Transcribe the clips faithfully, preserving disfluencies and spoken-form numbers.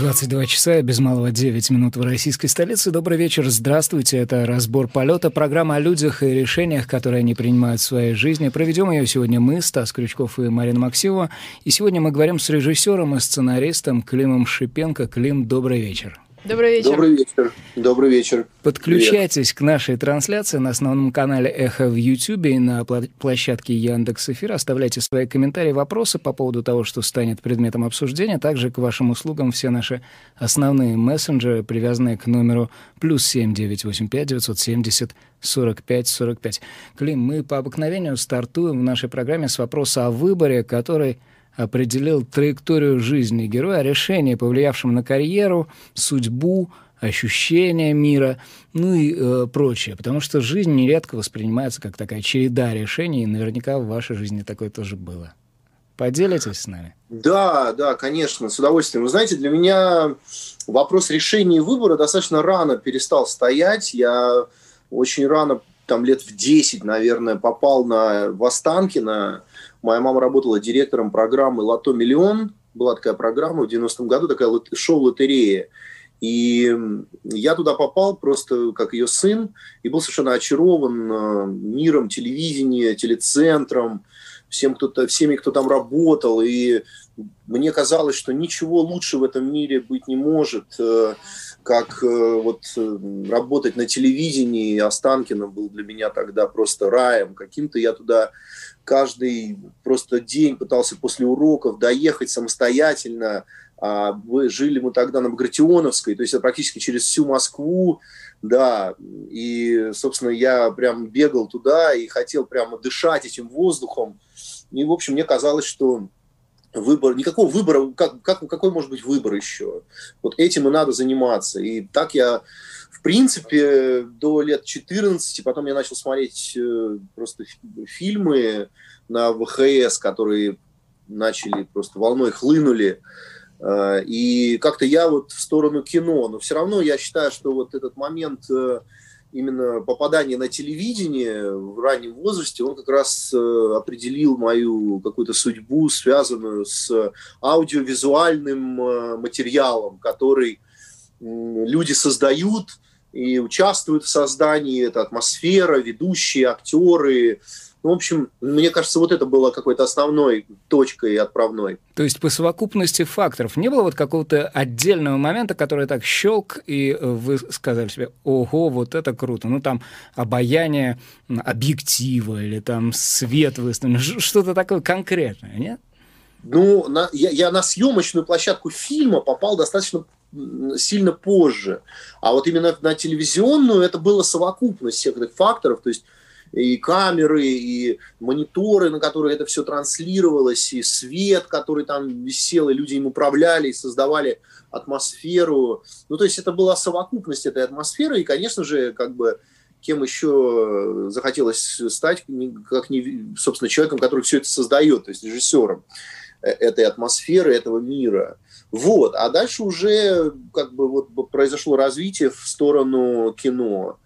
двадцать два часа, без малого девять минут в российской столице. Добрый вечер, здравствуйте. Это «Разбор полёта», программа о людях и решениях, которые они принимают в своей жизни. Проведем ее сегодня мы, Стас Крючков и Марина Максимова. И сегодня мы говорим с режиссером и сценаристом Климом Шипенко. Клим, добрый вечер. Добрый вечер. Добрый вечер. Добрый вечер. Подключайтесь Привет. К нашей трансляции на основном канале «Эхо» в Ютьюбе и на площадке Яндекс.Эфир. Оставляйте свои комментарии, вопросы по поводу того, что станет предметом обсуждения. Также к вашим услугам все наши основные мессенджеры, привязанные к номеру плюс семь девять восемь пять девятьсот семьдесят сорок пять сорок пять. Клим, мы по обыкновению стартуем в нашей программе с вопроса о выборе, который определил траекторию жизни героя, решение, повлиявшем на карьеру, судьбу, ощущение мира, ну и э, прочее. Потому что жизнь нередко воспринимается как такая череда решений, и наверняка в вашей жизни такое тоже было. Поделитесь с нами? Да, да, конечно, с удовольствием. Вы знаете, для меня вопрос решения и выбора достаточно рано перестал стоять. Я очень рано, там лет в десять, наверное, попал на Останкино. Моя мама работала директором программы «Лото миллион». Была такая программа в девяностом году, такая шоу-лотерея. И я туда попал просто как ее сын и был совершенно очарован миром телевидения, телецентром, всем, кто-то, всеми, кто там работал. И мне казалось, что ничего лучше в этом мире быть не может, как вот работать на телевидении. Останкино был для меня тогда просто раем каким-то. Я туда каждый просто день пытался после уроков доехать самостоятельно. Мы жили мы тогда на Багратионовской, то есть это практически через всю Москву, да, и, собственно, я прям бегал туда и хотел прямо дышать этим воздухом, и, в общем, мне казалось, что выбор, никакого выбора, как, как, какой может быть выбор еще? Вот этим и надо заниматься. И так я, в принципе, до лет четырнадцати, потом я начал смотреть просто фильмы на вэ ха эс, которые начали просто волной хлынули. И как-то я вот в сторону кино. Но все равно я считаю, что вот этот момент именно попадания на телевидение в раннем возрасте, он как раз определил мою какую-то судьбу, связанную с аудиовизуальным материалом, который люди создают и участвуют в создании. Это атмосфера, ведущие, актеры. В общем, мне кажется, вот это было какой-то основной точкой отправной. То есть по совокупности факторов не было вот какого-то отдельного момента, который так щелк, и вы сказали себе: ого, вот это круто. Ну там обаяние объектива или там свет выставлен, что-то такое конкретное, нет? Ну, на, я, я на съемочную площадку фильма попал достаточно сильно позже. А вот именно на телевизионную это была совокупность всех этих факторов, то есть и камеры, и мониторы, на которые это все транслировалось, и свет, который там висел, и люди им управляли, и создавали атмосферу. Ну, то есть это была совокупность этой атмосферы, и, конечно же, как бы кем еще захотелось стать, как не, собственно, человеком, который все это создает, то есть режиссером этой атмосферы, этого мира. Вот, а дальше уже как бы вот произошло развитие в сторону кино.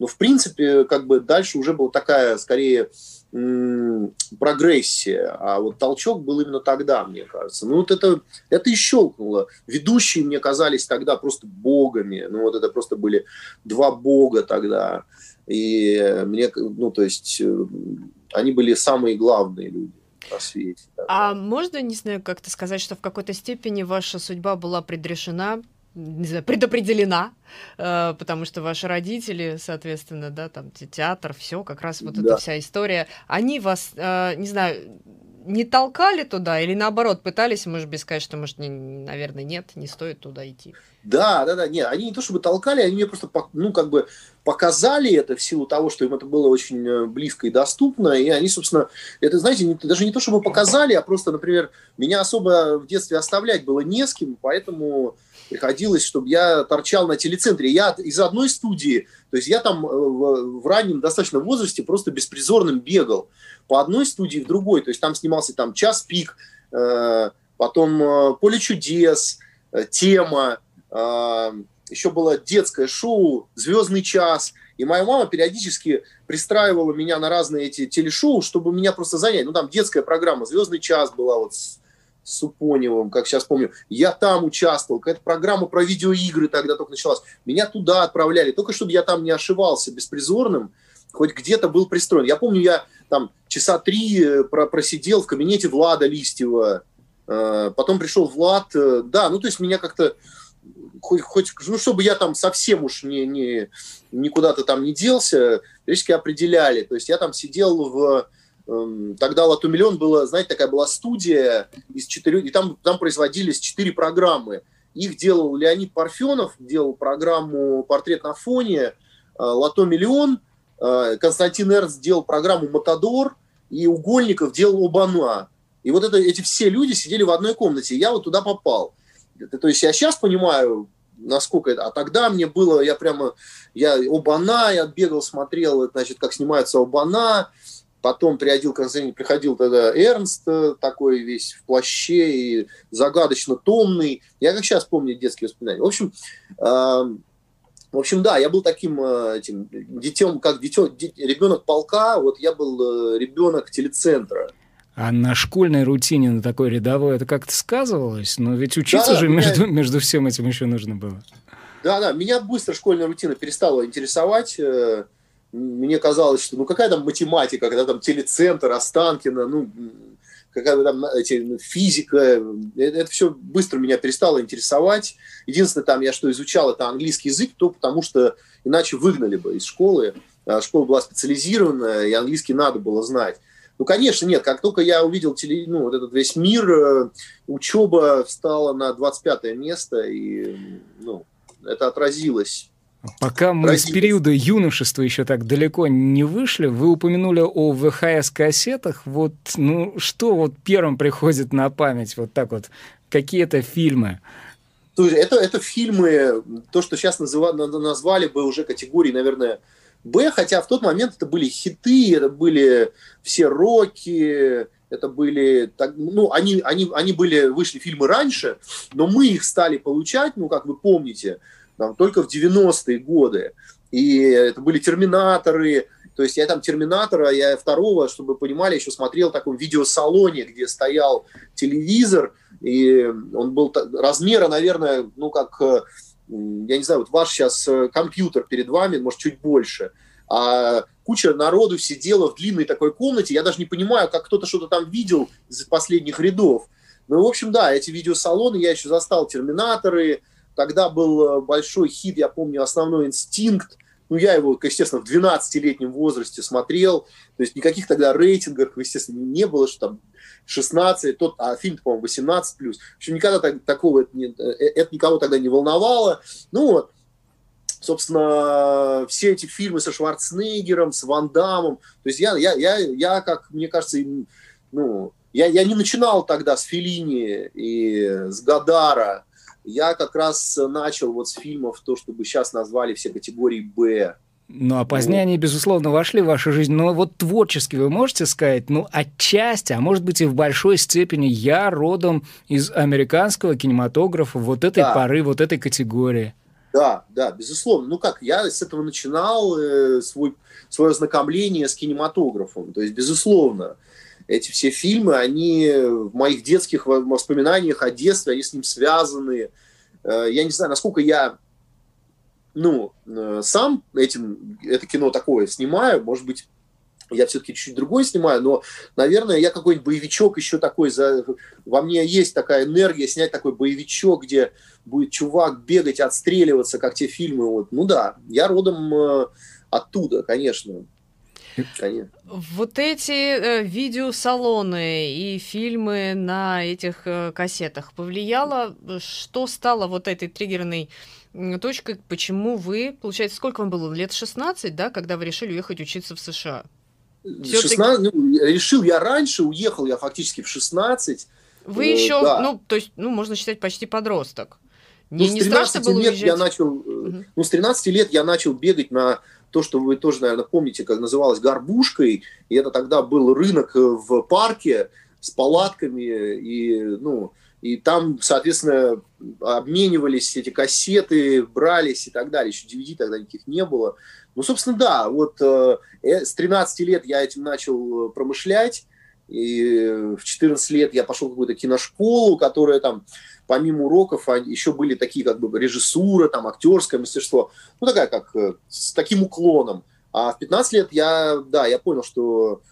Но, в принципе, как бы дальше уже была такая, скорее, м- прогрессия. А вот толчок был именно тогда, мне кажется. Ну, вот это, это и щелкнуло. Ведущие мне казались тогда просто богами. Ну, вот это просто были два бога тогда. И мне, ну, то есть, они были самые главные люди на свете. А можно, не знаю, как-то сказать, что в какой-то степени ваша судьба была предрешена? Не знаю, предопределена, потому что ваши родители, соответственно, да, там театр, все, как раз вот да. эта вся история, они вас, не знаю, не толкали туда или наоборот пытались, может быть, сказать, что, может, не, наверное, нет, не стоит туда идти. Да, да, да, нет, они не то чтобы толкали, они мне просто, ну, как бы показали это в силу того, что им это было очень близко и доступно, и они, собственно, это, знаете, не, даже не то чтобы показали, а просто, например, меня особо в детстве оставлять было не с кем, поэтому приходилось, чтобы я торчал на телецентре. Я из одной студии, то есть я там в, в раннем достаточно возрасте просто беспризорным бегал по одной студии в другой. То есть там снимался там «Час пик», э, потом э, «Поле чудес», э, «Тема», э, еще было детское шоу «Звездный час». И моя мама периодически пристраивала меня на разные эти телешоу, чтобы меня просто занять. Ну там детская программа «Звездный час» была вот с с Супоневым, как сейчас помню, я там участвовал, какая-то программа про видеоигры тогда только началась, меня туда отправляли, только чтобы я там не ошивался беспризорным, хоть где-то был пристроен. Я помню, я там часа три просидел в кабинете Влада Листьева, потом пришел Влад, да, ну то есть меня как-то, хоть, хоть ну чтобы я там совсем уж не, не, никуда-то там не делся, периодически определяли, то есть я там сидел в... Тогда «Латомиллион» было, знаете, такая была студия из четырех, и там, там производились четыре программы. Их делал Леонид Парфенов, делал программу «Портрет на фоне», «Латомиллион», Константин Эрнст делал программу «Матадор», и Угольников делал «Обануа». И вот это, эти все люди сидели в одной комнате, и я вот туда попал. То есть я сейчас понимаю, насколько это... А тогда мне было, я прямо... Я «Обана», я бегал, смотрел, значит, как снимается «Обана», потом приходил, приходил тогда Эрнст, такой весь в плаще и загадочно томный. Я как сейчас помню детские воспоминания. В общем, э, в общем да, я был таким этим, детем, как детем, дет, ребенок полка, вот я был ребенок телецентра. А на школьной рутине, на такой рядовой, это как-то сказывалось? Но ведь учиться да, же меня... между, между всем этим еще нужно было. Да-да, меня быстро школьная рутина перестала интересовать. Мне казалось, что ну какая там математика, когда там телецентр, Останкино, ну какая там эти, физика, это, это все быстро меня перестало интересовать. Единственное, там я что изучал, это английский язык, то потому что иначе выгнали бы из школы. Школа была специализированная, и английский надо было знать. Ну, конечно, нет, как только я увидел теле... ну, вот этот весь мир, учеба встала на двадцать пятое место, и ну, это отразилось. Пока мы с периода юношества еще так далеко не вышли, вы упомянули о вэ ха эс-кассетах. Вот, ну, что вот первым приходит на память? Вот так вот. Какие-то фильмы? Это, это фильмы, то, что сейчас называли, назвали бы уже категорией, наверное, Б, хотя в тот момент это были хиты, это были все роки, это были... Ну, они, они, они были, вышли фильмы раньше, но мы их стали получать, ну, как вы помните... Там, только в девяностые годы. И это были «Терминаторы». То есть я там «Терминатора», я второго, чтобы вы понимали, еще смотрел в таком видеосалоне, где стоял телевизор. И он был размера, наверное, ну как, я не знаю, вот ваш сейчас компьютер перед вами, может, чуть больше. А куча народу сидела в длинной такой комнате. Я даже не понимаю, как кто-то что-то там видел из последних рядов. Ну, в общем, да, эти видеосалоны, я еще застал «Терминаторы». Тогда был большой хит, я помню, «Основной инстинкт». Ну, я его, естественно, в двенадцатилетнем возрасте смотрел. То есть никаких тогда рейтингов, естественно, не было, что там шестнадцать, тот, а фильм, по-моему, восемнадцать плюс. В общем, никогда так, такого, это, это никого тогда не волновало. Ну, вот, собственно, все эти фильмы со Шварценеггером, с Ван Даммом. То есть я, я, я, я как, мне кажется, ну, я, я не начинал тогда с Феллини и с Годара. Я как раз начал вот с фильмов то, что бы сейчас назвали все категории «Б». Ну, а позднее они, безусловно, вошли в вашу жизнь. Но вот творчески вы можете сказать, ну, отчасти, а может быть и в большой степени, я родом из американского кинематографа вот этой да. поры, вот этой категории. Да, да, безусловно. Ну как, я с этого начинал э, свой, свое ознакомление с кинематографом. То есть, безусловно. Эти все фильмы, они в моих детских воспоминаниях о детстве, они с ним связаны. Я не знаю, насколько я ну, сам этим, это кино такое снимаю. Может быть, я все-таки чуть-чуть другое снимаю, но, наверное, я какой-нибудь боевичок еще такой. За... Во мне есть такая энергия снять такой боевичок, где будет чувак бегать, отстреливаться, как те фильмы. Вот. Ну да, я родом оттуда, конечно. Конечно. Вот эти э, видеосалоны и фильмы на этих э, кассетах повлияло, что стало вот этой триггерной э, точкой, почему вы, получается, сколько вам было, лет шестнадцать, да, когда вы решили уехать учиться в США? шестнадцать, ну, решил я раньше, уехал я фактически в шестнадцать. Вы э, еще, да. ну, то есть, ну, можно считать, почти подросток. Ну, не, с тринадцати не лет я начал, угу. ну, с тринадцати лет я начал бегать на... То, что вы тоже, наверное, помните, как называлось «Горбушкой», и это тогда был рынок в парке с палатками, и, ну, и там, соответственно, обменивались эти кассеты, брались и так далее. Еще ди ви ди тогда никаких не было. Ну, собственно, да, вот э, с тринадцати лет я этим начал промышлять, И в четырнадцать лет я пошел в какую-то киношколу, которая там, помимо уроков, еще были такие как бы режиссура, там, актерское мастерство. Ну, такая как, с таким уклоном. А в пятнадцать лет я, да, я понял, что,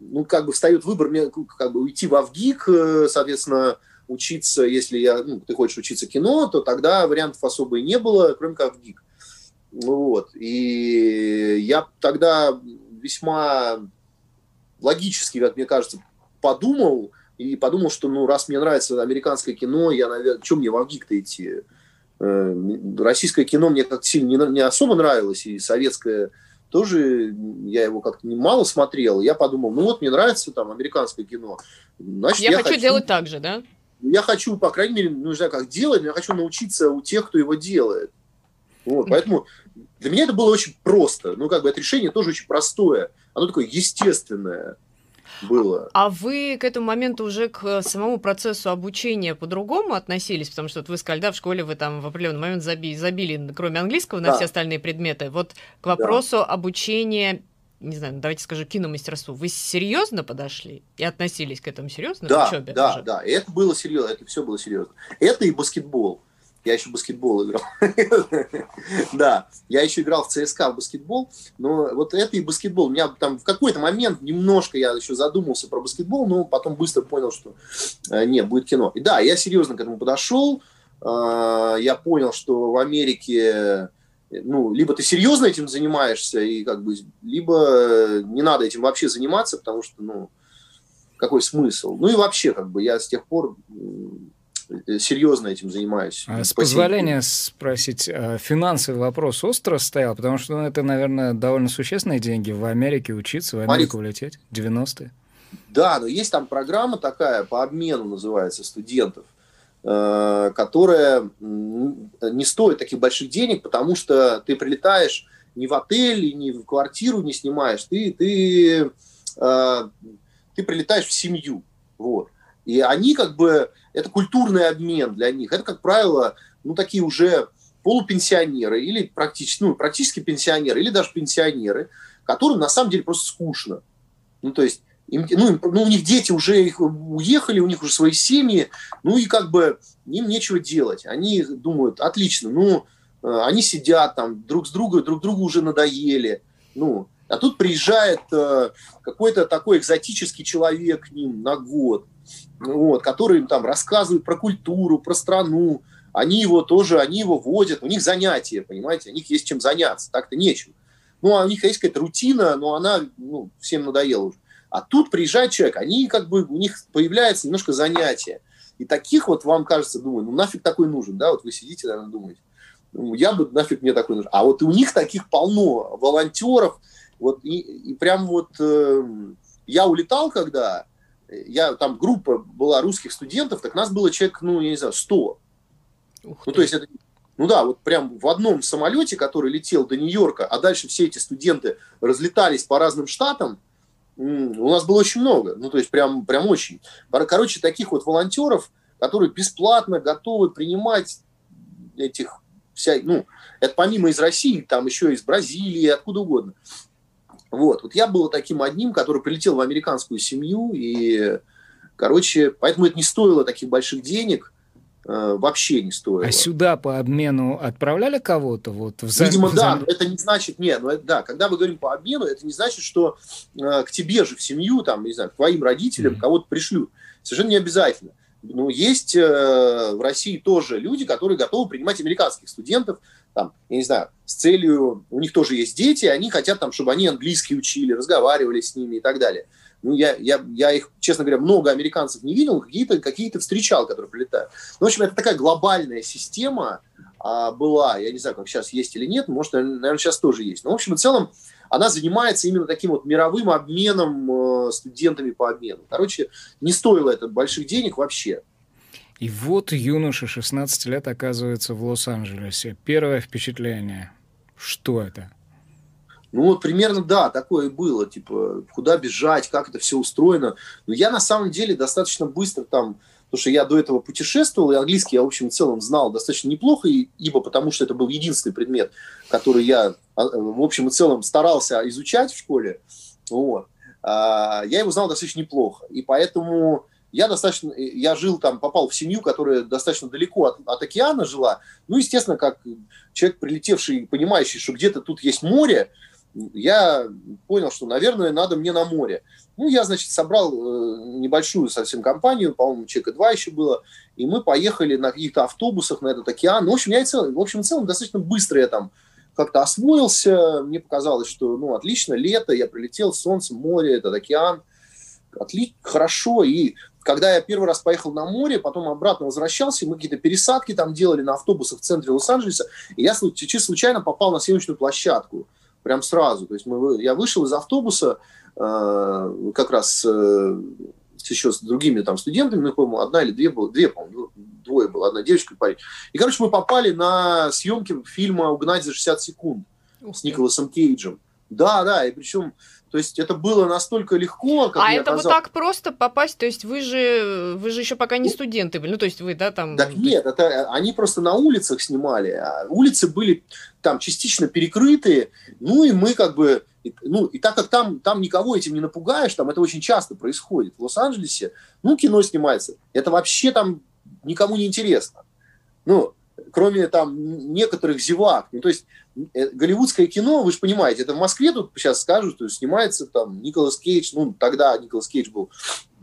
ну, как бы встает выбор, мне как бы уйти во ВГИК, соответственно, учиться, если я, ну, ты хочешь учиться кино, то тогда вариантов особо и не было, кроме как ВГИК. Вот. И я тогда весьма... логически, как мне кажется, подумал, и подумал, что, ну, раз мне нравится американское кино, я, наверное, что мне в ВГИК-то идти? Российское кино мне как-то сильно не, не особо нравилось, и советское тоже, я его как-то мало смотрел, я подумал, ну, вот, мне нравится там американское кино, значит, я, я хочу, хочу делать так же, да? Я хочу, по крайней мере, ну, не знаю, как делать, но я хочу научиться у тех, кто его делает. Вот, поэтому для меня это было очень просто. Ну, как бы это решение тоже очень простое. Оно такое естественное было. А вы к этому моменту уже к самому процессу обучения по-другому относились? Потому что вот вы сказали, да, в школе вы там в определенный момент заби- забили, кроме английского, на да. все остальные предметы. Вот к вопросу да. обучения, не знаю, давайте скажу, киномастерству. Вы серьезно подошли и относились к этому серьезно? Да, учебе да, уже? да. Это было серьезно, это все было серьезно. Это и баскетбол. Я еще в баскетбол играл. Да, я еще играл в ЦСКА в баскетбол, но вот это и баскетбол. У меня там в какой-то момент немножко я еще задумался про баскетбол, но потом быстро понял, что э, нет, будет кино. И да, я серьезно к этому подошел. Э, я понял, что в Америке, ну, либо ты серьезно этим занимаешься, и как бы, либо не надо этим вообще заниматься, потому что, ну, какой смысл? Ну и вообще, как бы, я с тех пор... серьезно этим занимаюсь. С позволения спросить, финансовый вопрос остро стоял, потому что, ну, это, наверное, довольно существенные деньги. В Америке учиться, в Америку влететь, девяностые. Да, но есть там программа такая, по обмену называется, студентов, которая не стоит таких больших денег, потому что ты прилетаешь не в отель, не в квартиру не снимаешь, ты, ты, ты прилетаешь в семью. Вот. И они как бы... Это культурный обмен для них. Это, как правило, ну, такие уже полупенсионеры или практически, ну, практически пенсионеры, или даже пенсионеры, которым на самом деле просто скучно. Ну, то есть, им, ну, им, ну, у них дети уже их уехали, у них уже свои семьи, ну, и как бы им нечего делать. Они думают, отлично, ну, они сидят там друг с другом, друг другу уже надоели, ну. А тут приезжает э, какой-то такой экзотический человек к ним на год, вот, который им там рассказывает про культуру, про страну. Они его тоже, они его водят. У них занятия, понимаете, у них есть чем заняться, так-то нечем. Ну, а у них есть какая-то рутина, но она, ну, всем надоела уже. А тут приезжает человек, они как бы, у них появляется немножко занятие. И таких вот вам кажется, думаю, ну нафиг такой нужен, да, вот вы сидите, наверное, думаете, ну, я бы, нафиг мне такой нужен. А вот у них таких полно волонтеров. Вот, и, и прям вот э, я улетал, когда я, там группа была русских студентов, так нас было человек, ну, я не знаю, сто. Ух ну, ты. То есть, это, ну да, вот прям в одном самолете, который летел до Нью-Йорка, а дальше все эти студенты разлетались по разным штатам, у нас было очень много, ну, то есть, прям, прям очень. Короче, таких вот волонтеров, которые бесплатно готовы принимать этих, вся, ну, это помимо из России, там еще из Бразилии, откуда угодно. Вот. Вот я был таким одним, который прилетел в американскую семью, и, короче, поэтому это не стоило таких больших денег, э, вообще не стоило. А сюда по обмену отправляли кого-то? Вот, в... Видимо, в... да, но это не значит, нет, но это, да, когда мы говорим по обмену, это не значит, что э, к тебе же в семью, там, не знаю, к твоим родителям mm-hmm. кого-то пришлют. Совершенно не обязательно. Ну, есть э, в России тоже люди, которые готовы принимать американских студентов, там, я не знаю, с целью, у них тоже есть дети, они хотят, там, чтобы они английский учили, разговаривали с ними и так далее. Ну, я, я, я их, честно говоря, много американцев не видел, какие-то, какие-то встречал, которые прилетают. Ну, в общем, это такая глобальная система а, была, я не знаю, как сейчас есть или нет, может, наверное, сейчас тоже есть. Но, в общем и целом, она занимается именно таким вот мировым обменом э, студентами по обмену. Короче, не стоило это больших денег вообще. И вот юноша шестнадцать лет оказывается в Лос-Анджелесе. Первое впечатление. Что это? Ну, вот примерно, да, такое и было. Типа, куда бежать, как это все устроено. Но я, на самом деле, достаточно быстро там... Потому что я до этого путешествовал, и английский я, в общем и целом, знал достаточно неплохо, ибо потому что это был единственный предмет, который я, в общем и целом, старался изучать в школе. Вот. я его знал достаточно неплохо. И поэтому я достаточно, я жил там, попал в семью, которая достаточно далеко от, от океана жила. Ну, естественно, как человек, прилетевший, понимающий, что где-то тут есть море, я понял, что, наверное, надо мне на море. Ну, я, значит, собрал небольшую совсем компанию, по-моему, человека два еще было, и мы поехали на каких-то автобусах на этот океан. Ну, в общем, я и целом, в общем и целом достаточно быстро я там как-то освоился. Мне показалось, что, ну, отлично, лето, я прилетел, солнце, море, этот океан. Отлично, хорошо. И когда я первый раз поехал на море, потом обратно возвращался, мы какие-то пересадки там делали на автобусах в центре Лос-Анджелеса, и я случайно попал на съемочную площадку. Прям сразу. То есть мы, я вышел из автобуса э, как раз э, еще с другими там студентами, ну, по-моему, одна или две было, две, по-моему, двое было, одна девочка и парень. И, короче, мы попали на съемки фильма «Угнать за шестьдесят секунд» с Николасом Кейджем. Да, да, и причем, то есть это было настолько легко, как А это оказалось... вот так просто попасть, то есть вы же, вы же еще пока не студенты были, ну, то есть вы, да, там... Так нет, это, они просто на улицах снимали, а улицы были там частично перекрытые, ну, и мы как бы, ну, и так как там, там никого этим не напугаешь, там это очень часто происходит в Лос-Анджелесе, ну, кино снимается, это вообще там никому не интересно, ну... кроме там некоторых зевак. Ну, то есть голливудское кино, вы же понимаете, это в Москве тут сейчас скажут, что снимается там Николас Кейдж, ну, тогда Николас Кейдж был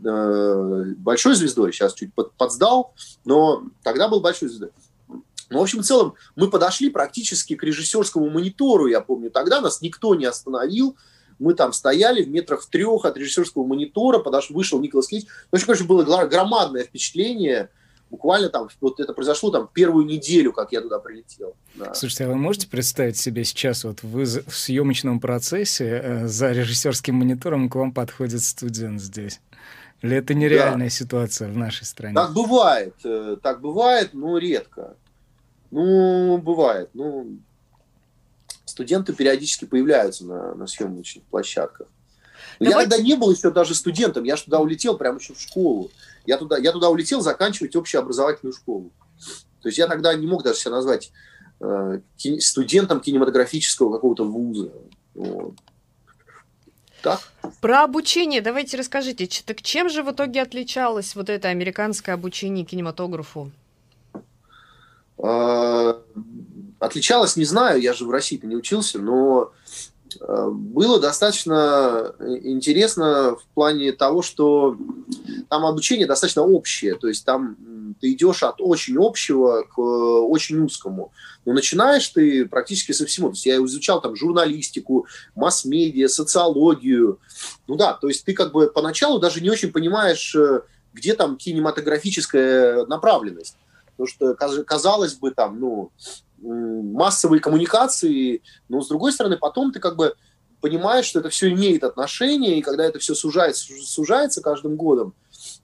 э, большой звездой, сейчас чуть под, подсдал, но тогда был большой звездой. Ну, в общем, в целом, мы подошли практически к режиссерскому монитору, я помню, тогда нас никто не остановил, мы там стояли в метрах в трех от режиссерского монитора, подошел, вышел Николас Кейдж. В общем, конечно, было громадное впечатление. Буквально там, вот это произошло там первую неделю, как я туда прилетел. Да. Слушайте, а вы можете представить себе сейчас, вот вы в съемочном процессе э, за режиссерским монитором к вам подходит студент здесь? Или это нереальная да. ситуация в нашей стране? Так бывает, э, так бывает, но редко. Ну, бывает. Ну, студенты периодически появляются на, на съемочных площадках. Но я тогда не был еще даже студентом, я же туда улетел прямо еще в школу. Я туда, я туда улетел заканчивать общеобразовательную школу. То есть я тогда не мог даже себя назвать э, кин- студентом кинематографического какого-то вуза. Вот. Так? Про обучение давайте расскажите. Так чем же в итоге отличалось вот это американское обучение кинематографу? Отличалось, не знаю, я же в России-то не учился, но... было достаточно интересно в плане того, что там обучение достаточно общее, то есть там ты идешь от очень общего к очень узкому, но начинаешь ты практически со всего, то есть я изучал там журналистику, масс-медиа, социологию, ну да, то есть ты как бы поначалу даже не очень понимаешь, где там кинематографическая направленность, потому что казалось бы там, ну... массовые коммуникации, но, с другой стороны, потом ты как бы понимаешь, что это все имеет отношение, и когда это все сужается, сужается каждым годом,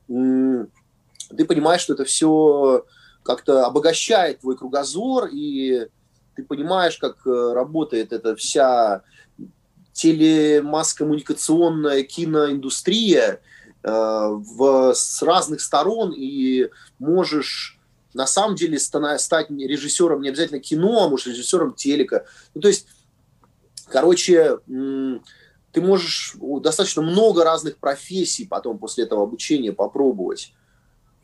ты понимаешь, что это все как-то обогащает твой кругозор, и ты понимаешь, как работает эта вся телемасс-коммуникационная киноиндустрия э, в, с разных сторон, и можешь... на самом деле стать режиссером не обязательно кино, а может режиссером телека. Ну, то есть, короче, ты можешь достаточно много разных профессий потом после этого обучения попробовать.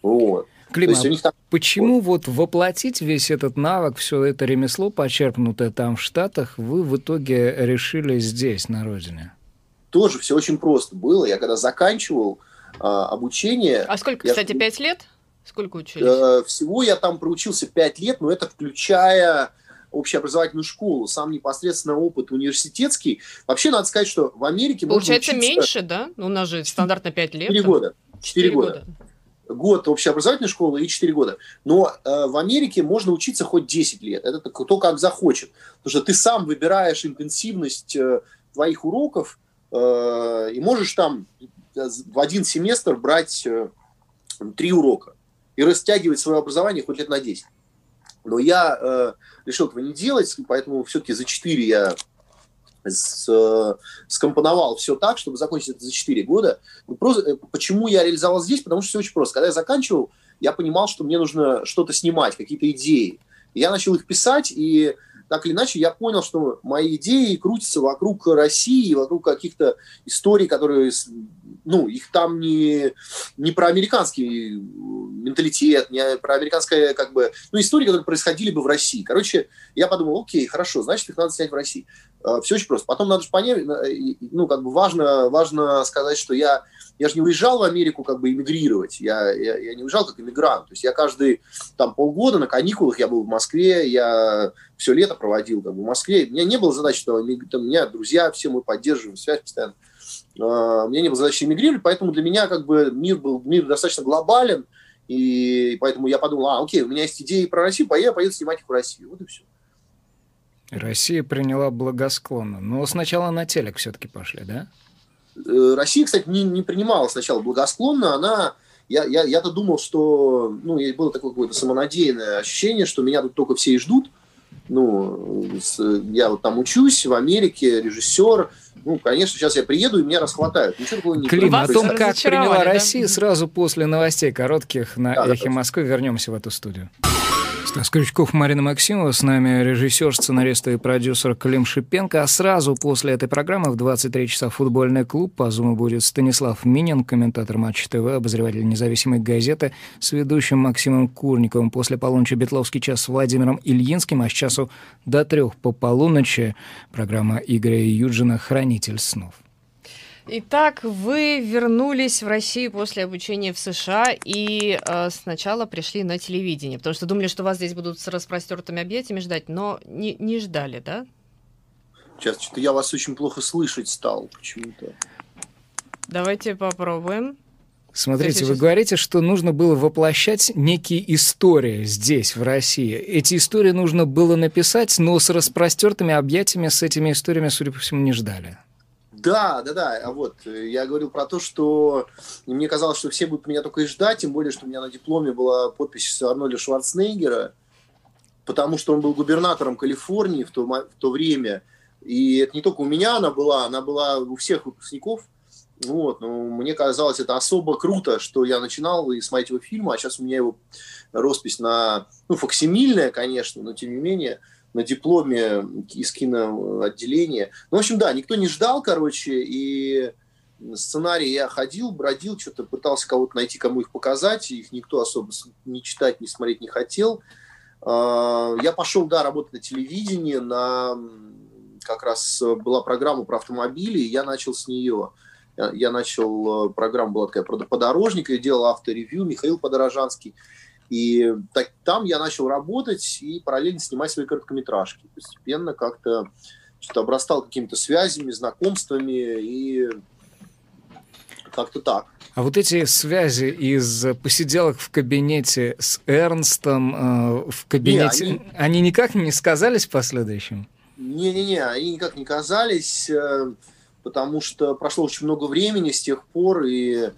Вот. Клим, есть, у них там... почему вот воплотить весь этот навык, все это ремесло, почерпнутое там в Штатах, вы в итоге решили здесь, на родине? Тоже все очень просто было. Я когда заканчивал а, обучение... А сколько, кстати, я... пять лет? Сколько учились? Всего я там проучился пять лет, но это включая общеобразовательную школу, сам непосредственно опыт университетский. Вообще, надо сказать, что в Америке... Получается меньше, да? Ну, у нас же стандартно пять лет. четыре года. четыре года. Год общеобразовательной школы и четыре года. Но э, в Америке можно учиться хоть десять лет. Это кто как захочет. Потому что ты сам выбираешь интенсивность э, твоих уроков э, и можешь там в один семестр брать э, три урока. И растягивать свое образование хоть лет на десять. Но я э, решил этого не делать, поэтому все-таки за четыре я с, э, скомпоновал все так, чтобы закончить это за четыре года. Просто, почему я реализовал здесь? Потому что все очень просто. Когда я заканчивал, я понимал, что мне нужно что-то снимать, какие-то идеи. И я начал их писать, и так или иначе, я понял, что мои идеи крутятся вокруг России, вокруг каких-то историй, которые, ну, их там не, не про американский менталитет, не про американское, как бы, ну, истории, которые происходили бы в России. Короче, я подумал, окей, хорошо, значит, их надо снять в России. Все очень просто. Потом надо же понять, ну, как бы важно, важно сказать, что я, я же не уезжал в Америку как бы эмигрировать, я, я, я не уезжал как эмигрант. То есть я каждые там полгода на каникулах, я был в Москве, я все лето проводил как бы в Москве. У меня не было задачи, что там, у меня друзья, все мы поддерживаем связь постоянно. У меня не было задачи эмигрировать, поэтому для меня как бы мир был мир достаточно глобален, и поэтому я подумал, а, окей, у меня есть идеи про Россию, поеду, поеду снимать их в Россию, вот и все. Россия приняла благосклонно. Но сначала на телек все-таки пошли, да? Россия, кстати, не, не принимала сначала благосклонно. Она, я, я, я-то думал, что... Ну, было такое какое-то самонадеянное ощущение, что меня тут только все и ждут. Ну, с, я вот там учусь в Америке, режиссер. Ну, конечно, сейчас я приеду, и меня расхватают. Ничего такого не Клим, о том, как приняла Россия, да? Сразу после новостей коротких на да, «Эхе да, Москвы». Вернемся в эту студию. Стас Крючков, Марина Максимова, с нами режиссер, сценарист и продюсер Клим Шипенко. А сразу после этой программы в двадцать три часа «Футбольный клуб» по зуму будет Станислав Минин, комментатор Матч ТВ, обозреватель независимой газеты, с ведущим Максимом Курниковым. После полуночи «Бетловский час» с Владимиром Ильинским, а с часу до трех по полуночи программа Игоря Юджина «Хранитель снов». Итак, вы вернулись в Россию после обучения в США и э, сначала пришли на телевидение, потому что думали, что вас здесь будут с распростертыми объятиями ждать, но не, не ждали, да? Сейчас что-то я вас очень плохо слышать стал почему-то. Давайте попробуем. Смотрите, вы говорите, что нужно было воплощать некие истории здесь, в России. Эти истории нужно было написать, но с распростертыми объятиями с этими историями, судя по всему, не ждали. Да, да, да. А вот я говорил про то, что мне казалось, что все будут меня только и ждать, тем более, что у меня на дипломе была подпись Арнольда Шварценеггера, потому что он был губернатором Калифорнии в то, в то время. И это не только у меня она была, она была у всех выпускников. Вот, но мне казалось, это особо круто, что я начинал и смотреть его фильмы, а сейчас у меня его роспись на, ну, факсимильная, конечно, но тем не менее... на дипломе из киноотделения. Ну, в общем, да, никто не ждал, короче, и сценарий я ходил, бродил, что-то пытался кого-то найти, кому их показать, их никто особо не читать, не смотреть не хотел. Я пошел, да, работать на телевидении, на... как раз была программа про автомобили, и я начал с нее. Я начал, программа была такая про подорожник, я делал авторевью, Михаил Подорожанский. И так, там я начал работать и параллельно снимать свои короткометражки. Постепенно как-то что-то обрастал какими-то связями, знакомствами и как-то так. А вот эти связи из посиделок в кабинете с Эрнстом, э, в кабинете, не, они... они никак не сказались в последующем? Не-не-не, они никак не казались, э, потому что прошло очень много времени с тех пор, и...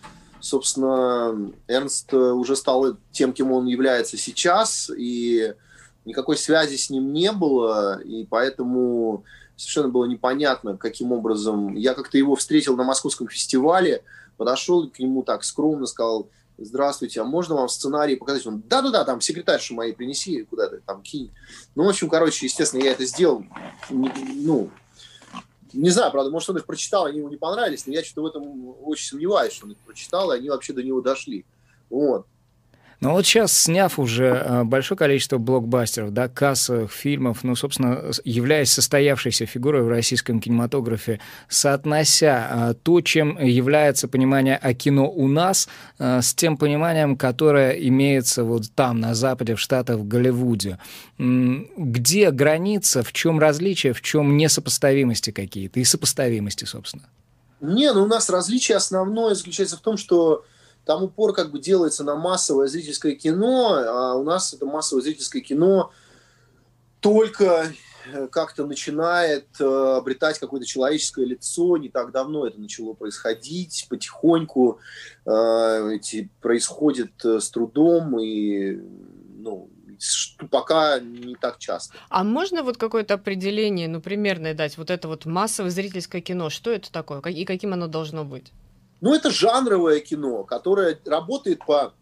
Собственно, Эрнст уже стал тем, кем он является сейчас, и никакой связи с ним не было, и поэтому совершенно было непонятно, каким образом. Я как-то его встретил на московском фестивале, подошел к нему так скромно, сказал: «Здравствуйте, а можно вам сценарий показать?» Он: «Да-да-да, там секретаршу моей принеси куда-то, там кинь». Ну, в общем, короче, естественно, я это сделал, ну... Не знаю, правда, может, он их прочитал, они ему не понравились, но я что-то в этом очень сомневаюсь, что он их прочитал, и они вообще до него дошли. Вот. Ну вот сейчас, сняв уже большое количество блокбастеров, да, кассовых фильмов, ну, собственно, являясь состоявшейся фигурой в российском кинематографе, соотнося то, чем является понимание о кино у нас, с тем пониманием, которое имеется вот там, на Западе, в Штатах, в Голливуде. Где граница, в чем различие, в чем несопоставимости какие-то и сопоставимости, собственно? Не, ну у нас различие основное заключается в том, что там упор как бы делается на массовое зрительское кино, а у нас это массовое зрительское кино только как-то начинает обретать какое-то человеческое лицо. Не так давно это начало происходить, потихоньку э, эти, происходит с трудом и, ну, пока не так часто. А можно вот какое-то определение, ну, примерное дать, вот это вот массовое зрительское кино, что это такое и каким оно должно быть? Ну, это жанровое кино, которое работает по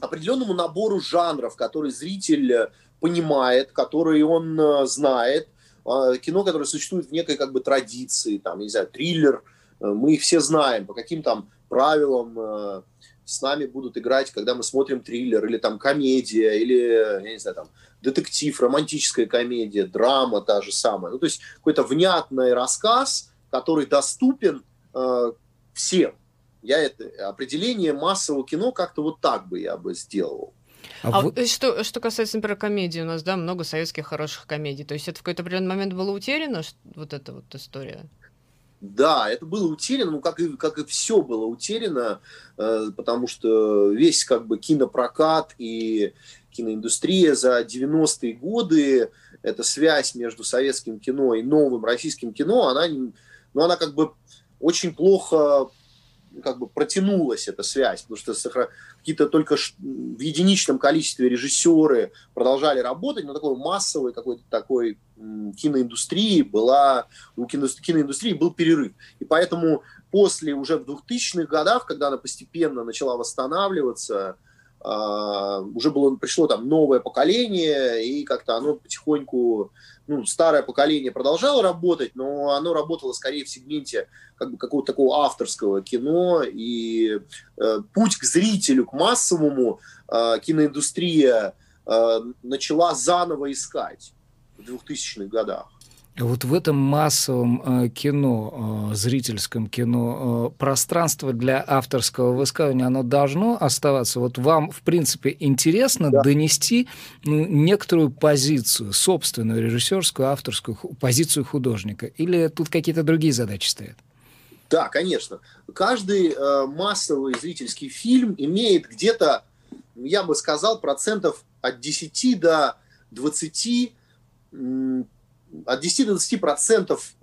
определенному набору жанров, который зритель понимает, которые он знает, кино, которое существует в некой как бы традиции, там, не знаю, триллер, мы их все знаем, по каким там правилам с нами будут играть, когда мы смотрим триллер, или там комедия, или, я не знаю, там, детектив, романтическая комедия, драма та же самая. Ну, то есть какой-то внятный рассказ, который доступен э, всем. Я это, определение массового кино как-то вот так бы я бы сделал. А, а вот... что, что касается, например, комедии, у нас, да, много советских хороших комедий. То есть это в какой-то определенный момент было утеряно, вот эта вот история? Да, это было утеряно, ну, как и, как и все было утеряно, э, потому что весь, как бы, кинопрокат и киноиндустрия за девяностые годы, эта связь между советским кино и новым российским кино, она, ну, она, как бы, очень плохо, как бы, протянулась, эта связь, потому что сохра... какие-то только ш... в единичном количестве режиссеры продолжали работать, но такой массовой какой-то такой киноиндустрии была, у кино... киноиндустрии был перерыв. И поэтому после, уже в двухтысячных годах, когда она постепенно начала восстанавливаться, э... уже было, пришло там новое поколение, и как-то оно потихоньку... Ну, старое поколение продолжало работать, но оно работало скорее в сегменте как бы какого-то такого авторского кино, и э, путь к зрителю, к массовому э, киноиндустрия э, начала заново искать в двухтысячных годах. Вот в этом массовом кино, зрительском кино, пространство для авторского высказывания, оно должно оставаться? Вот вам, в принципе, интересно да. донести некоторую позицию, собственную режиссерскую, авторскую, позицию художника? Или тут какие-то другие задачи стоят? Да, конечно. Каждый массовый зрительский фильм имеет где-то, я бы сказал, процентов от десяти до двадцати, от десяти до двадцати процентов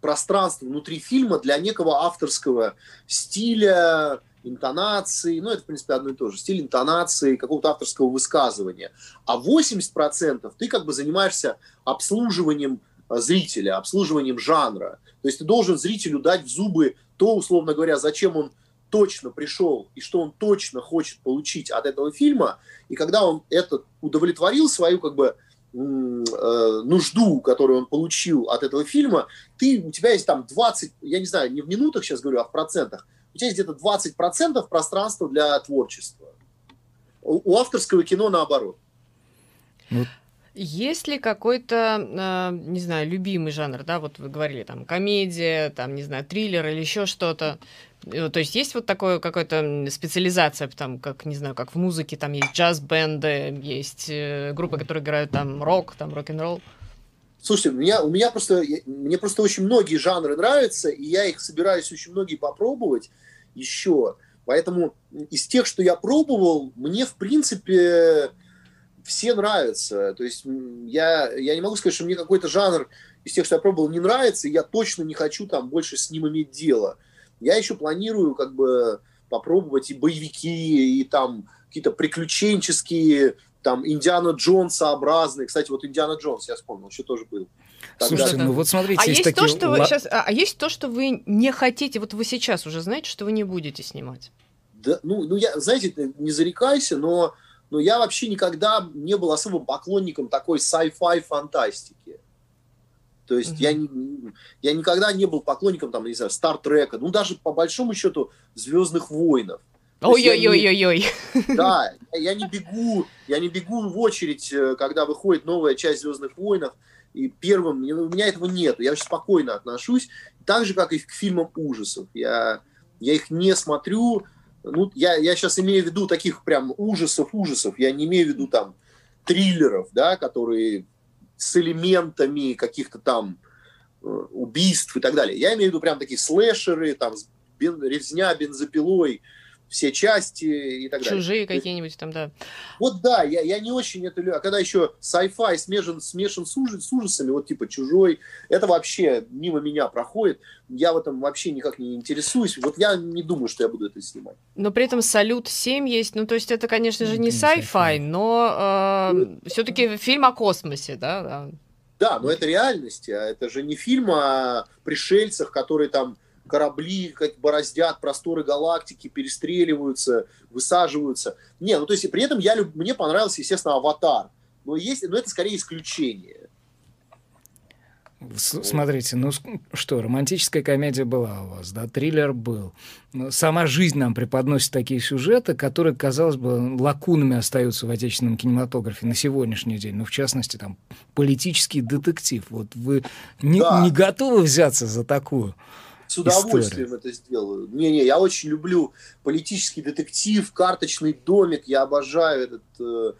пространства внутри фильма для некого авторского стиля, интонации, ну это в принципе одно и то же, стиль, интонации, какого-то авторского высказывания. А восемьдесят процентов ты как бы занимаешься обслуживанием зрителя, обслуживанием жанра. То есть ты должен зрителю дать в зубы то, условно говоря, зачем он точно пришел и что он точно хочет получить от этого фильма. И когда он это удовлетворил, свою как бы нужду, которую он получил от этого фильма, ты, у тебя есть там двадцать, я не знаю, не в минутах сейчас говорю, а в процентах, у тебя есть где-то двадцать процентов пространства для творчества. У, у авторского кино наоборот. Есть ли какой-то, не знаю, любимый жанр, да, вот вы говорили, там, комедия, там, не знаю, триллер или еще что-то? То есть есть вот такое, какая-то специализация, там, как, не знаю, как в музыке, там есть джаз-бенды, есть группы, которые играют там рок, там рок-н-ролл? Слушайте, у меня, у меня просто, мне просто очень многие жанры нравятся, и я их собираюсь очень многие попробовать еще. Поэтому из тех, что я пробовал, мне, в принципе, все нравятся. То есть я, я не могу сказать, что мне какой-то жанр из тех, что я пробовал, не нравится, и я точно не хочу там больше с ним иметь дело. Я еще планирую как бы попробовать и боевики, и там какие-то приключенческие, там Индиана Джонс-образные. Кстати, вот Индиана Джонс, я вспомнил, еще тоже был. Слушайте, ну вот смотрите, а есть, есть такие... то, что вы сейчас, а есть то, что вы не хотите, вот вы сейчас уже знаете, что вы не будете снимать? Да, ну, ну я, знаете, не зарекайся, но, но я вообще никогда не был особым поклонником такой sci-fi фантастики. То есть mm-hmm. я, не, я никогда не был поклонником, там, не знаю, Стартрека, ну, даже по большому счету «Звездных войнов». Ой-ой-ой-ой-ой. Да, я не бегу, я не бегу в очередь, когда выходит новая часть «Звездных войнов», и первым, у меня этого нету, я очень спокойно отношусь, так же, как и к фильмам ужасов. Я, я их не смотрю, ну, я, я сейчас имею в виду таких прям ужасов-ужасов, я не имею в виду, там, триллеров, да, которые... с элементами каких-то там убийств и так далее. Я имею в виду прям такие слэшеры, там, бен... резня бензопилой, все части и так далее. Чужие какие-нибудь там, да. Вот да, я, я не очень это люблю. А когда еще sci-fi смешан, смешан с, ужас, с ужасами, вот типа «Чужой», это вообще мимо меня проходит. Я в этом вообще никак не интересуюсь. Вот я не думаю, что я буду это снимать. Но при этом «Салют-семь» есть. Ну, то есть это, конечно же, не sci-fi, но э, все-таки фильм о космосе, да? Да, да, но это реальность. Это же не фильм о пришельцах, которые там... корабли как бороздят просторы галактики, перестреливаются, высаживаются. Не, ну то есть и при этом я люб... мне понравился, естественно, «Аватар». но есть, но это скорее исключение. Смотрите, ну что, романтическая комедия была у вас, да, триллер был. Сама жизнь нам преподносит такие сюжеты, которые, казалось бы, лакунами остаются в отечественном кинематографе на сегодняшний день. Ну, в частности, там, политический детектив. Вот вы не, да. не готовы взяться за такую С удовольствием историю? Это сделаю. Не-не, я очень люблю политический детектив, карточный домик. Я обожаю этот... Э,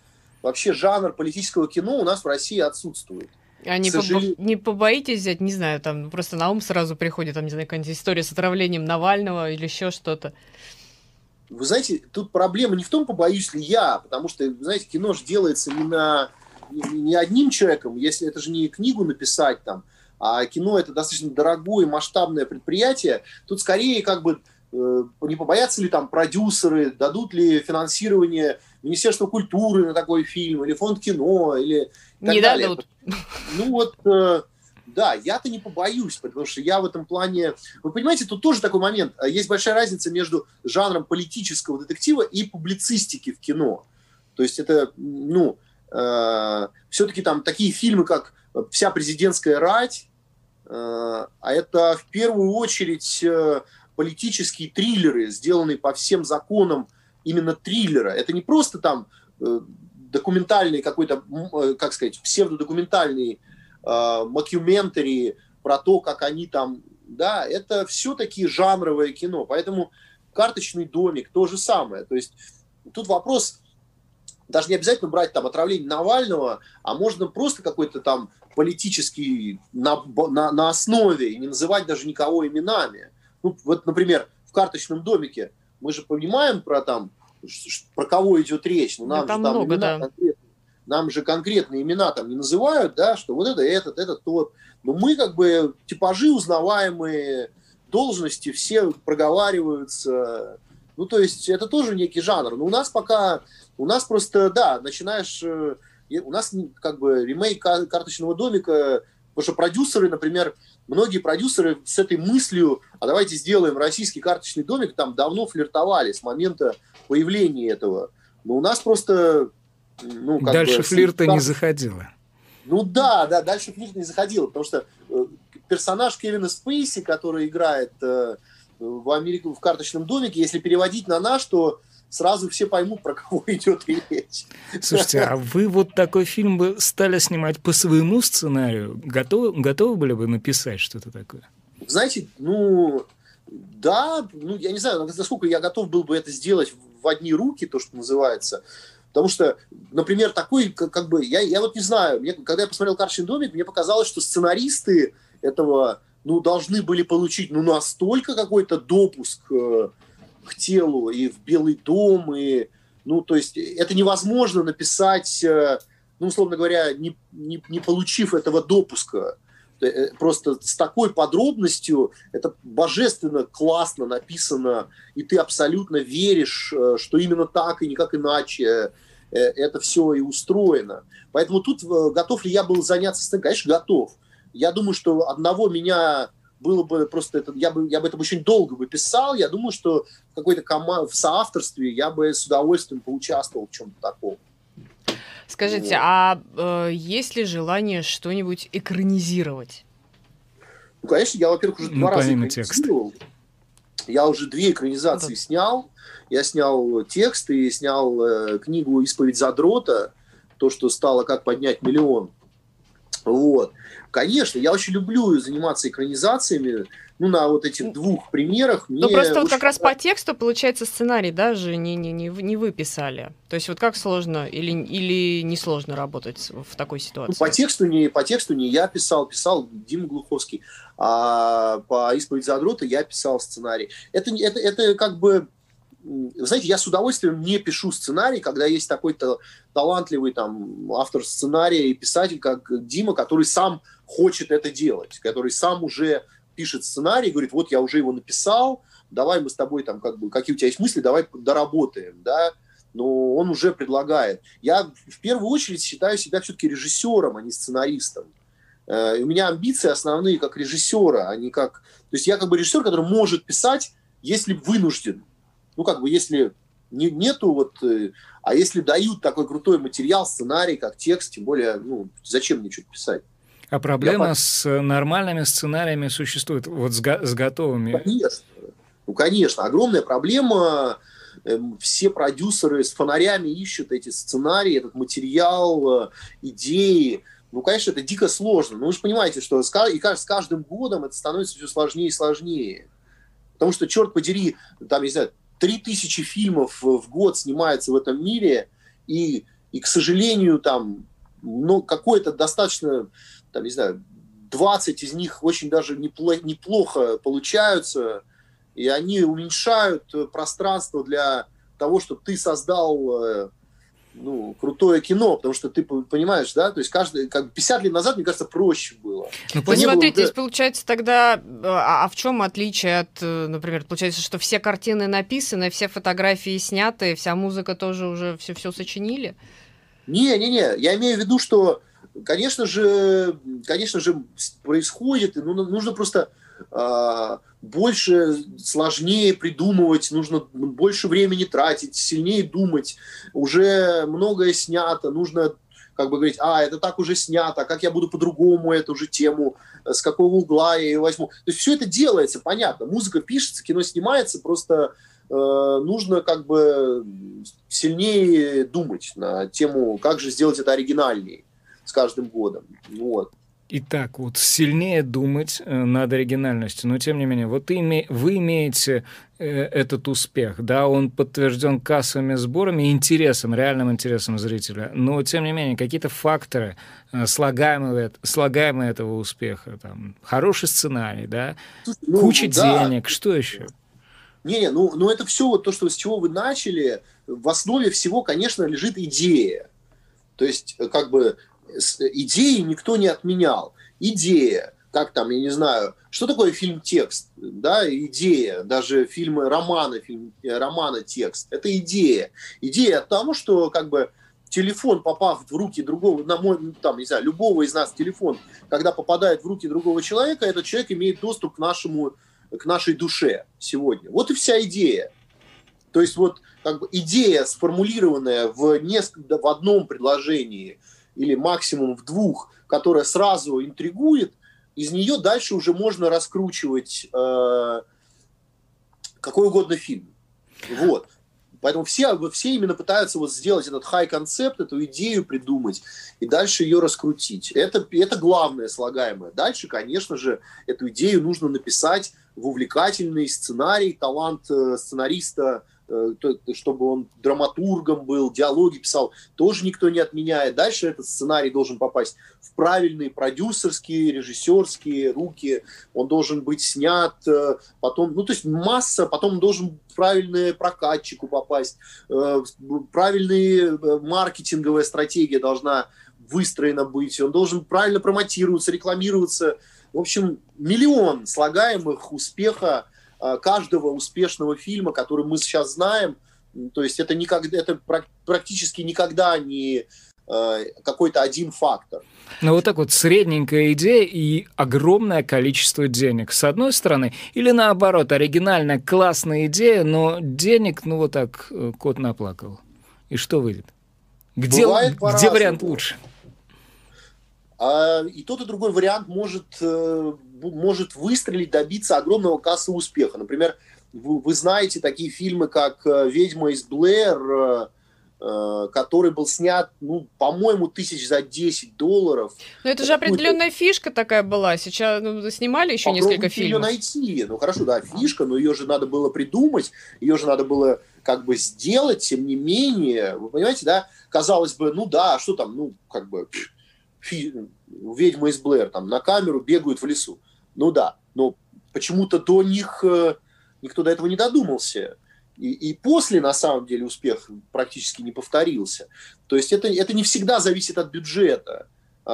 вообще жанр политического кино у нас в России отсутствует. А не, побо- не побоитесь взять, не знаю, там просто на ум сразу приходит, там, не знаю, какая-нибудь история с отравлением Навального или еще что-то? Вы знаете, тут проблема не в том, побоюсь ли я, потому что, вы знаете, кино же делается не, на, не, не одним человеком, если это же не книгу написать там, а кино — это достаточно дорогое, масштабное предприятие. Тут скорее как бы э, не побоятся ли там продюсеры, дадут ли финансирование Министерство культуры на такой фильм, или фонд кино, или так не далее. Дадут. Ну вот, э, да, я-то не побоюсь, потому что я в этом плане... Вы понимаете, тут тоже такой момент. Есть большая разница между жанром политического детектива и публицистики в кино. То есть это, ну, э, все-таки там такие фильмы, как «Вся президентская рать», э, а это в первую очередь э, политические триллеры, сделанные по всем законам именно триллера. Это не просто там э, документальный какой-то, э, как сказать, псевдодокументальный э, мокюментари про то, как они там, да, это все-таки жанровое кино. Поэтому «Карточный домик» то же самое. То есть тут вопрос, даже не обязательно брать там отравление Навального, а можно просто какой-то там политический на, на, на основе, не называть даже никого именами. Ну, вот, например, в «Карточном домике» мы же понимаем, про, там, про кого идет речь, но нам, там же, там много, имена, да. нам же конкретные имена там не называют, да, что вот это, этот, этот, тот. Но мы как бы типажи узнаваемые, должности все проговариваются. Ну, то есть это тоже некий жанр. Но у нас пока, у нас просто, да, начинаешь, у нас как бы ремейк «Карточного домика», потому что продюсеры, например, многие продюсеры с этой мыслью, а давайте сделаем российский «Карточный домик», там давно флиртовали с момента появления этого. Но у нас просто... Ну, как дальше бы, флирта не заходило. Ну да, да, дальше флирта не заходило, потому что э, персонаж Кевина Спейси, который играет э, в Америку в «Карточном домике», если переводить на наш, то сразу все поймут, про кого идет речь. Слушайте, а вы вот такой фильм бы стали снимать по своему сценарию? Готовы, готовы были бы написать что-то такое? Знаете, ну, да, ну, я не знаю, насколько я готов был бы это сделать в одни руки, то, что называется. Потому что, например, такой, как, как бы, я, я вот не знаю, мне, когда я посмотрел «Карточный домик», мне показалось, что сценаристы этого, ну, должны были получить, ну, настолько какой-то допуск к телу, и в «Белый дом», и, ну, то есть это невозможно написать, ну, условно говоря, не, не, не получив этого допуска. Просто с такой подробностью это божественно классно написано, и ты абсолютно веришь, что именно так и никак иначе это все и устроено. Поэтому тут готов ли я был заняться сценой? Конечно, готов. Я думаю, что одного меня... было бы просто это, я бы я бы это очень долго бы писал. Я думаю, что в какой-то команде, в соавторстве я бы с удовольствием поучаствовал в чем-то таком. Скажите, вот. а э, есть ли желание что-нибудь экранизировать? Ну, конечно, я, во-первых, уже ну, два раза экранизировал. Текст. Я уже две экранизации да. снял. Я снял «Текст» и снял э, книгу «Исповедь задрота», то, что стало «Как поднять миллион». Вот. Конечно, я очень люблю заниматься экранизациями. Ну, на вот этих двух примерах. Ну, просто вот как раз по «Тексту», получается, сценарий даже не, не, не вы писали. То есть вот как сложно или, или несложно работать в такой ситуации? Ну, по «Тексту» не, по «Тексту» не я писал, писал Дима Глуховский. А по «Исповедь задрота» я писал сценарий. Это, это, это как бы... Знаете, я с удовольствием не пишу сценарий, когда есть такой-то талантливый там, автор сценария и писатель, как Дима, который сам хочет это делать, который сам уже пишет сценарий, говорит, вот я уже его написал, давай мы с тобой, там, как бы, какие у тебя есть мысли, давай доработаем, да, но он уже предлагает. Я в первую очередь считаю себя все-таки режиссером, а не сценаристом. У меня амбиции основные как режиссера, а не как... То есть я как бы режиссер, который может писать, если вынужден. Ну, как бы, если Не, нету вот... А если дают такой крутой материал, сценарий, как текст, тем более, ну, зачем мне что-то писать? А проблема Я... с нормальными сценариями существует, вот с, го- с готовыми? Конечно. Ну, конечно. Огромная проблема. Все продюсеры с фонарями ищут эти сценарии, этот материал, идеи. Ну, конечно, это дико сложно. Но вы же понимаете, что с, и, с каждым годом это становится все сложнее и сложнее. Потому что, черт подери, там, не знаю, три тысячи фильмов в год снимается в этом мире, и, и к сожалению, там, ну, какое-то достаточно, там, не знаю, двадцать из них очень даже непло- неплохо получаются, и они уменьшают пространство для того, чтобы ты создал, ну, крутое кино, потому что ты понимаешь, да, то есть каждый, как пятьдесят лет назад, мне кажется, проще было. Ну, смотрите, здесь получается тогда, а в чем отличие от, например, получается, что все картины написаны, все фотографии сняты, вся музыка тоже уже все, все сочинили? Не-не-не, я имею в виду, что, конечно же, конечно же, происходит, и нужно просто... больше, сложнее придумывать, нужно больше времени тратить, сильнее думать, уже многое снято, нужно как бы говорить, а, это так уже снято, как я буду по-другому эту же тему, с какого угла я ее возьму. То есть все это делается, понятно, музыка пишется, кино снимается, просто э, нужно как бы сильнее думать на тему, как же сделать это оригинальнее с каждым годом, вот. Итак, вот сильнее думать над оригинальностью, но тем не менее, вот име... вы имеете э, этот успех, да, он подтвержден кассовыми сборами, интересом, реальным интересом зрителя, но тем не менее, какие-то факторы, э, слагаемые, слагаемые этого успеха, там, хороший сценарий, да, ну, куча да. денег, что еще? Не-не, ну, ну это все вот то, что, с чего вы начали, в основе всего, конечно, лежит идея, то есть как бы... Идеи никто не отменял. Идея, как там, я не знаю, что такое фильм-текст, да, идея, даже фильмы, романы, фильм, романа-текст, это идея. Идея от того, что как бы телефон, попав в руки другого, на мой, там, не знаю, любого из нас телефон, когда попадает в руки другого человека, этот человек имеет доступ к нашему, к нашей душе сегодня. Вот и вся идея. То есть вот как бы идея, сформулированная в несколько, в одном предложении, или максимум в двух, которая сразу интригует, из нее дальше уже можно раскручивать э, какой угодно фильм. Вот. Поэтому все, все именно пытаются вот сделать этот хай-концепт, эту идею придумать, и дальше ее раскрутить. Это, это главное слагаемое. Дальше, конечно же, эту идею нужно написать в увлекательный сценарий, талант сценариста, чтобы он драматургом был, диалоги писал, тоже никто не отменяет. Дальше этот сценарий должен попасть в правильные продюсерские, режиссерские руки, он должен быть снят, потом, ну то есть масса, потом он должен правильно прокатчику попасть, правильная маркетинговая стратегия должна выстроена быть, он должен правильно промотироваться, рекламироваться. В общем, миллион слагаемых успеха каждого успешного фильма, который мы сейчас знаем, то есть это, никогда, это практически никогда не какой-то один фактор. Ну вот так вот средненькая идея и огромное количество денег, с одной стороны, или наоборот, оригинальная, классная идея, но денег, ну вот так, кот наплакал. И что выйдет? Где, где вариант лучше? И тот, и другой вариант может, может выстрелить, добиться огромного кассового успеха. Например, вы, вы знаете такие фильмы, как «Ведьма из Блэр», который был снят, ну, по-моему, тысяч за десять долларов. Но это же определенная фишка такая была. Сейчас ну, снимали еще попробуйте несколько фильмов. Попробуйте ее найти. Ну, хорошо, да, фишка, но ее же надо было придумать, ее же надо было как бы сделать, тем не менее. Вы понимаете, да? Казалось бы, ну да, что там, ну, как бы... Фи- «Ведьма из Блэр», там, на камеру бегают в лесу. Ну да, но почему-то до них э, никто до этого не додумался. И, и после, на самом деле, успех практически не повторился. То есть это, это не всегда зависит от бюджета, э,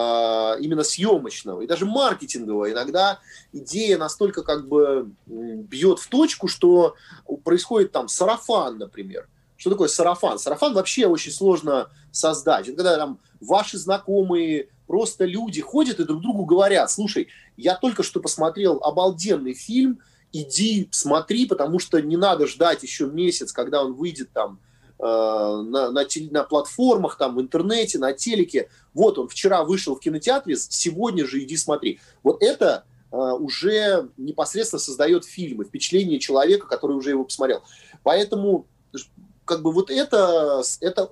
именно съемочного, и даже маркетингового. Иногда идея настолько как бы бьет в точку, что происходит там сарафан, например. Что такое сарафан? Сарафан вообще очень сложно создать. Это когда там ваши знакомые, просто люди ходят и друг другу говорят: слушай, я только что посмотрел обалденный фильм, иди, смотри, потому что не надо ждать еще месяц, когда он выйдет там э, на, на, теле, на платформах, там в интернете, на телеке. Вот он вчера вышел в кинотеатре, сегодня же иди смотри. Вот это э, уже непосредственно создает фильмы, впечатление человека, который уже его посмотрел. Поэтому... как бы вот это, это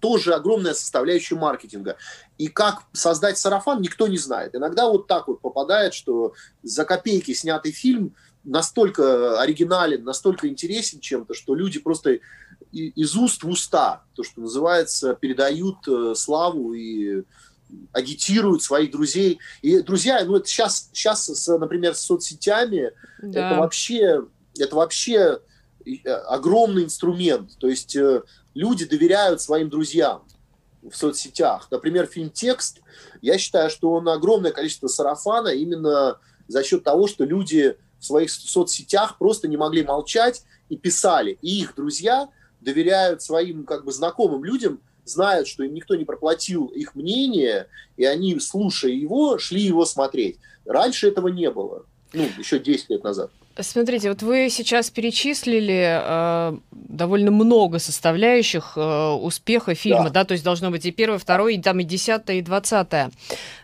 тоже огромная составляющая маркетинга. И как создать сарафан, никто не знает. Иногда вот так вот попадает, что за копейки снятый фильм настолько оригинален, настолько интересен чем-то, что люди просто из уст в уста, то, что называется, передают славу и агитируют своих друзей. И друзья, ну это сейчас, сейчас например, с соцсетями, да. это вообще... Это вообще огромный инструмент. То есть э, люди доверяют своим друзьям в соцсетях. Например, фильм «Текст», я считаю, что он огромное количество сарафана именно за счет того, что люди в своих соцсетях просто не могли молчать и писали. И их друзья доверяют своим как бы знакомым людям, знают, что им никто не проплатил их мнение, и они, слушая его, шли его смотреть. Раньше этого не было. Ну, еще десять лет назад. Смотрите, вот вы сейчас перечислили э, довольно много составляющих э, успеха фильма, да. да, то есть должно быть и первое, второе, и там и десятое, и двадцатое.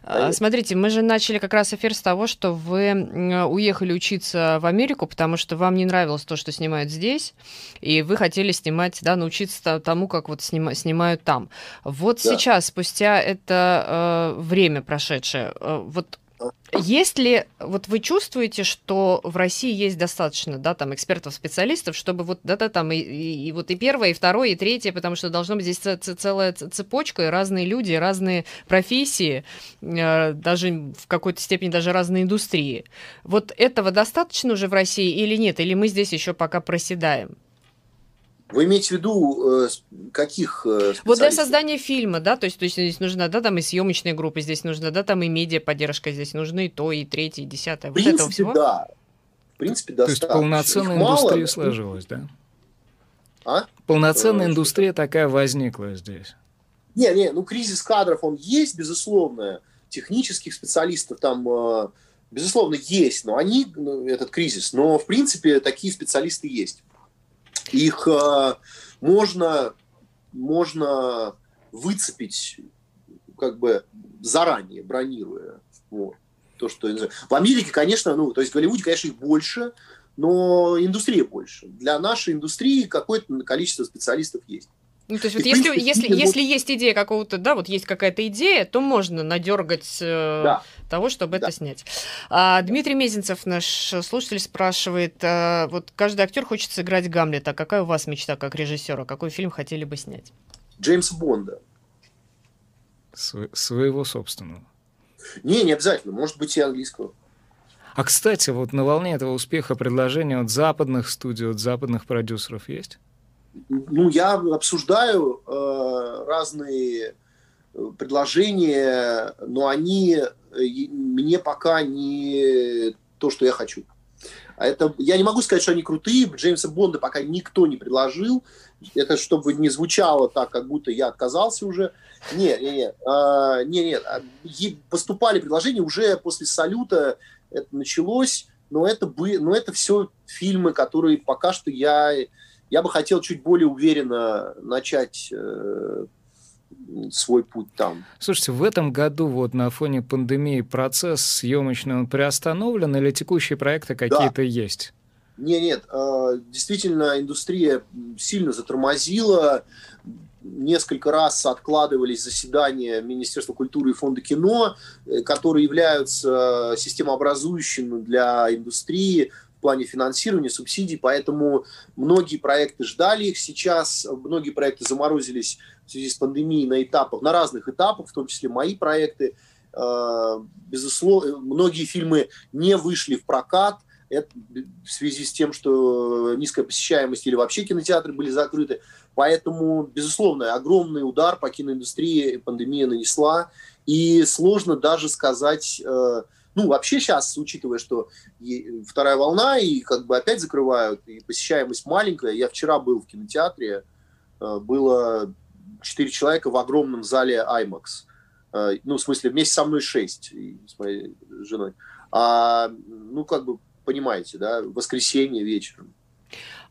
Э, смотрите, мы же начали как раз эфир с того, что вы уехали учиться в Америку, потому что вам не нравилось то, что снимают здесь, и вы хотели снимать, да, научиться тому, как вот снима- снимают там. Вот да. сейчас, спустя это э, время прошедшее, э, вот есть ли, вот вы чувствуете, что в России есть достаточно, да, там, экспертов-специалистов, чтобы вот, да, да, там, и, и, и вот и первое, и второе, и третье, потому что должна быть здесь целая цепочка, и разные люди, разные профессии, даже в какой-то степени даже разные индустрии. Вот этого достаточно уже в России или нет? Или мы здесь еще пока проседаем? Вы имеете в виду, каких вот для создания фильма, да, то есть, то есть здесь нужна, да, там и съемочная группа, здесь нужна, да, там и медиаподдержка, здесь нужны и то, и третье, и десятое. В принципе, вот этого всего? Да. В принципе, достаточно. То есть полноценная мало, индустрия да? сложилась, да? А? Полноценная а, индустрия что-то. Такая возникла здесь. Не, не, ну кризис кадров, он есть, безусловно, технических специалистов там, безусловно, есть, но они, этот кризис, но, в принципе, такие специалисты есть. Их э, можно, можно выцепить как бы заранее, бронируя. Вот. То, что... В Америке, конечно, ну, то есть в Голливуде, конечно, их больше, но индустрия больше. Для нашей индустрии какое-то количество специалистов есть. Ну, то есть, вот, если, принципе, если, если вот... есть идея какого-то, да, вот есть какая-то идея, то можно надергать э, да. того, чтобы да. это снять. А, Дмитрий Мезенцев, наш слушатель, спрашивает: а, вот каждый актер хочет сыграть Гамлета. Какая у вас мечта как режиссера? Какой фильм хотели бы снять? Джеймса Бонда. Сво- своего собственного. Не, не обязательно. Может быть, и английского. А кстати, вот на волне этого успеха предложения от западных студий, от западных продюсеров есть? Ну, я обсуждаю э, разные предложения, но они э, мне пока не то, что я хочу. А это, я не могу сказать, что они крутые. Джеймса Бонда пока никто не предложил. Это чтобы не звучало так, как будто я отказался уже. Нет, нет, э, нет, нет. Поступали предложения уже после «Салюта». Это началось, но это, бы, но это все фильмы, которые пока что я... Я бы хотел чуть более уверенно начать э, свой путь там. Слушайте, в этом году вот на фоне пандемии процесс съемочный он приостановлен или текущие проекты какие-то да. есть? Нет, нет. Э, действительно, индустрия сильно затормозила. Несколько раз откладывались заседания Министерства культуры и Фонда кино, которые являются системообразующими для индустрии. В плане финансирования, субсидий, поэтому многие проекты ждали их сейчас, многие проекты заморозились в связи с пандемией на этапах, на разных этапах, в том числе мои проекты. Безусловно, многие фильмы не вышли в прокат это в связи с тем, что низкая посещаемость или вообще кинотеатры были закрыты, поэтому, безусловно, огромный удар по киноиндустрии пандемия нанесла, и сложно даже сказать... Ну, вообще сейчас, учитывая, что вторая волна, и как бы опять закрывают, и посещаемость маленькая. Я вчера был в кинотеатре, было четыре человека в огромном зале IMAX. Ну, в смысле, вместе со мной шесть, с моей женой. А, ну, как бы понимаете, да, воскресенье вечером.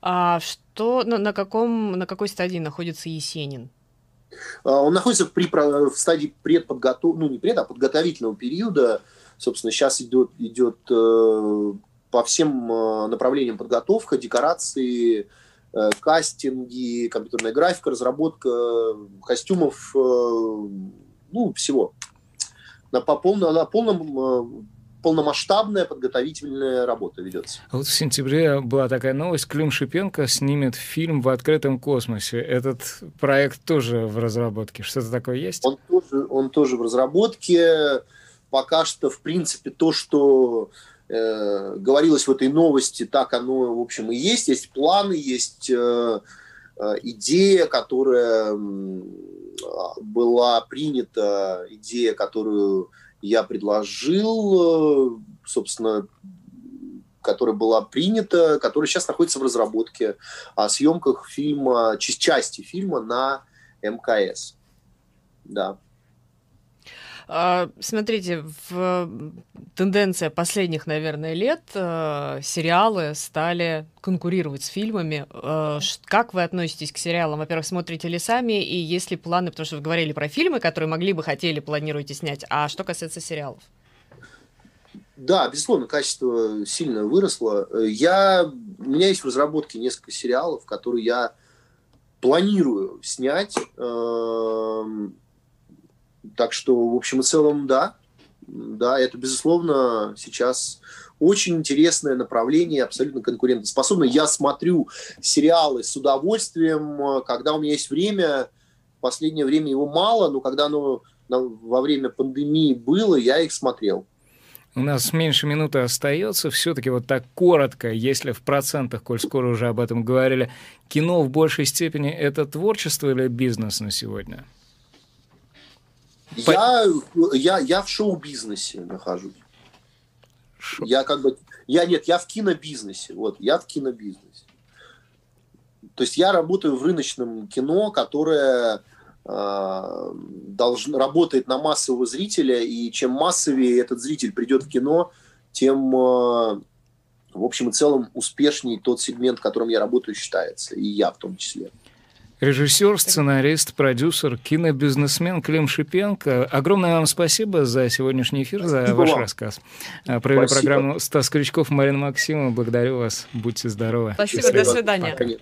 А что, на, на, каком, на какой стадии находится Есенин? Он находится при, в стадии предподготов... ну, не пред, а подготовительного периода. Собственно, сейчас идет, идет э, по всем э, направлениям подготовка, декорации, э, кастинги, компьютерная графика, разработка костюмов, э, ну, всего. На, по полно, на полном... Э, полномасштабная подготовительная работа ведется. Вот в сентябре была такая новость. Клим Шипенко снимет фильм в открытом космосе. Этот проект тоже в разработке. Что-то такое есть? Он тоже, он тоже в разработке. Пока что, в принципе, то, что э, говорилось в этой новости, так оно, в общем, и есть. Есть планы, есть э, идея, которая была принята, идея, которую... я предложил, собственно, которая была принята, которая сейчас находится в разработке, о съемках фильма, части фильма на эм ка эс. Да. Смотрите, в... тенденция последних, наверное, лет сериалы стали конкурировать с фильмами. Как вы относитесь к сериалам? Во-первых, смотрите ли сами, и есть ли планы, потому что вы говорили про фильмы, которые могли бы, хотели, планируете снять. А что касается сериалов? Да, безусловно, качество сильно выросло. Я... У меня есть в разработке несколько сериалов, которые я планирую снять. Так что, в общем и целом, да. Да, это, безусловно, сейчас очень интересное направление, абсолютно конкурентоспособное. Я смотрю сериалы с удовольствием, когда у меня есть время. В последнее время его мало, но когда оно во время пандемии было, я их смотрел. У нас меньше минуты остается. Все-таки вот так коротко, если в процентах, коль скоро уже об этом говорили, кино в большей степени это творчество или бизнес на сегодня? Я, я, я в шоу-бизнесе нахожусь. Шо? Я как бы... Я, нет, я в кинобизнесе. Вот, я в кинобизнесе. То есть я работаю в рыночном кино, которое э, должно, работает на массового зрителя, и чем массовее этот зритель придет в кино, тем, э, в общем и целом, успешнее тот сегмент, в котором я работаю, считается. И я в том числе. Режиссер, сценарист, продюсер, кинобизнесмен Клим Шипенко. Огромное вам спасибо за сегодняшний эфир, за спасибо ваш вам. Рассказ. Провели спасибо. Программу Стас Крючков, Марина Максимова. Благодарю вас. Будьте здоровы. Спасибо, счастливо. До свидания. Пока.